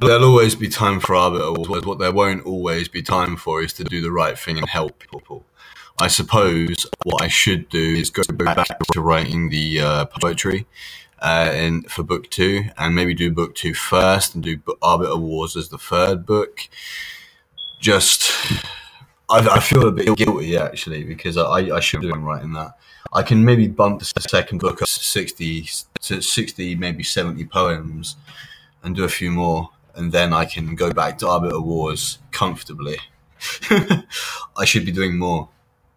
There'll always be time for Arbiter Wars. What there won't always be time for is to do the right thing and help people. I suppose what I should do is go back to writing the poetry and for book 2, and maybe do book 2 first and do Arbiter Wars as the third book. Just, I feel a bit guilty actually, because I should be writing that. I can maybe bump the second book up to 60, maybe 70 poems and do a few more, and then I can go back to Arbiter Wars comfortably. I should be doing more.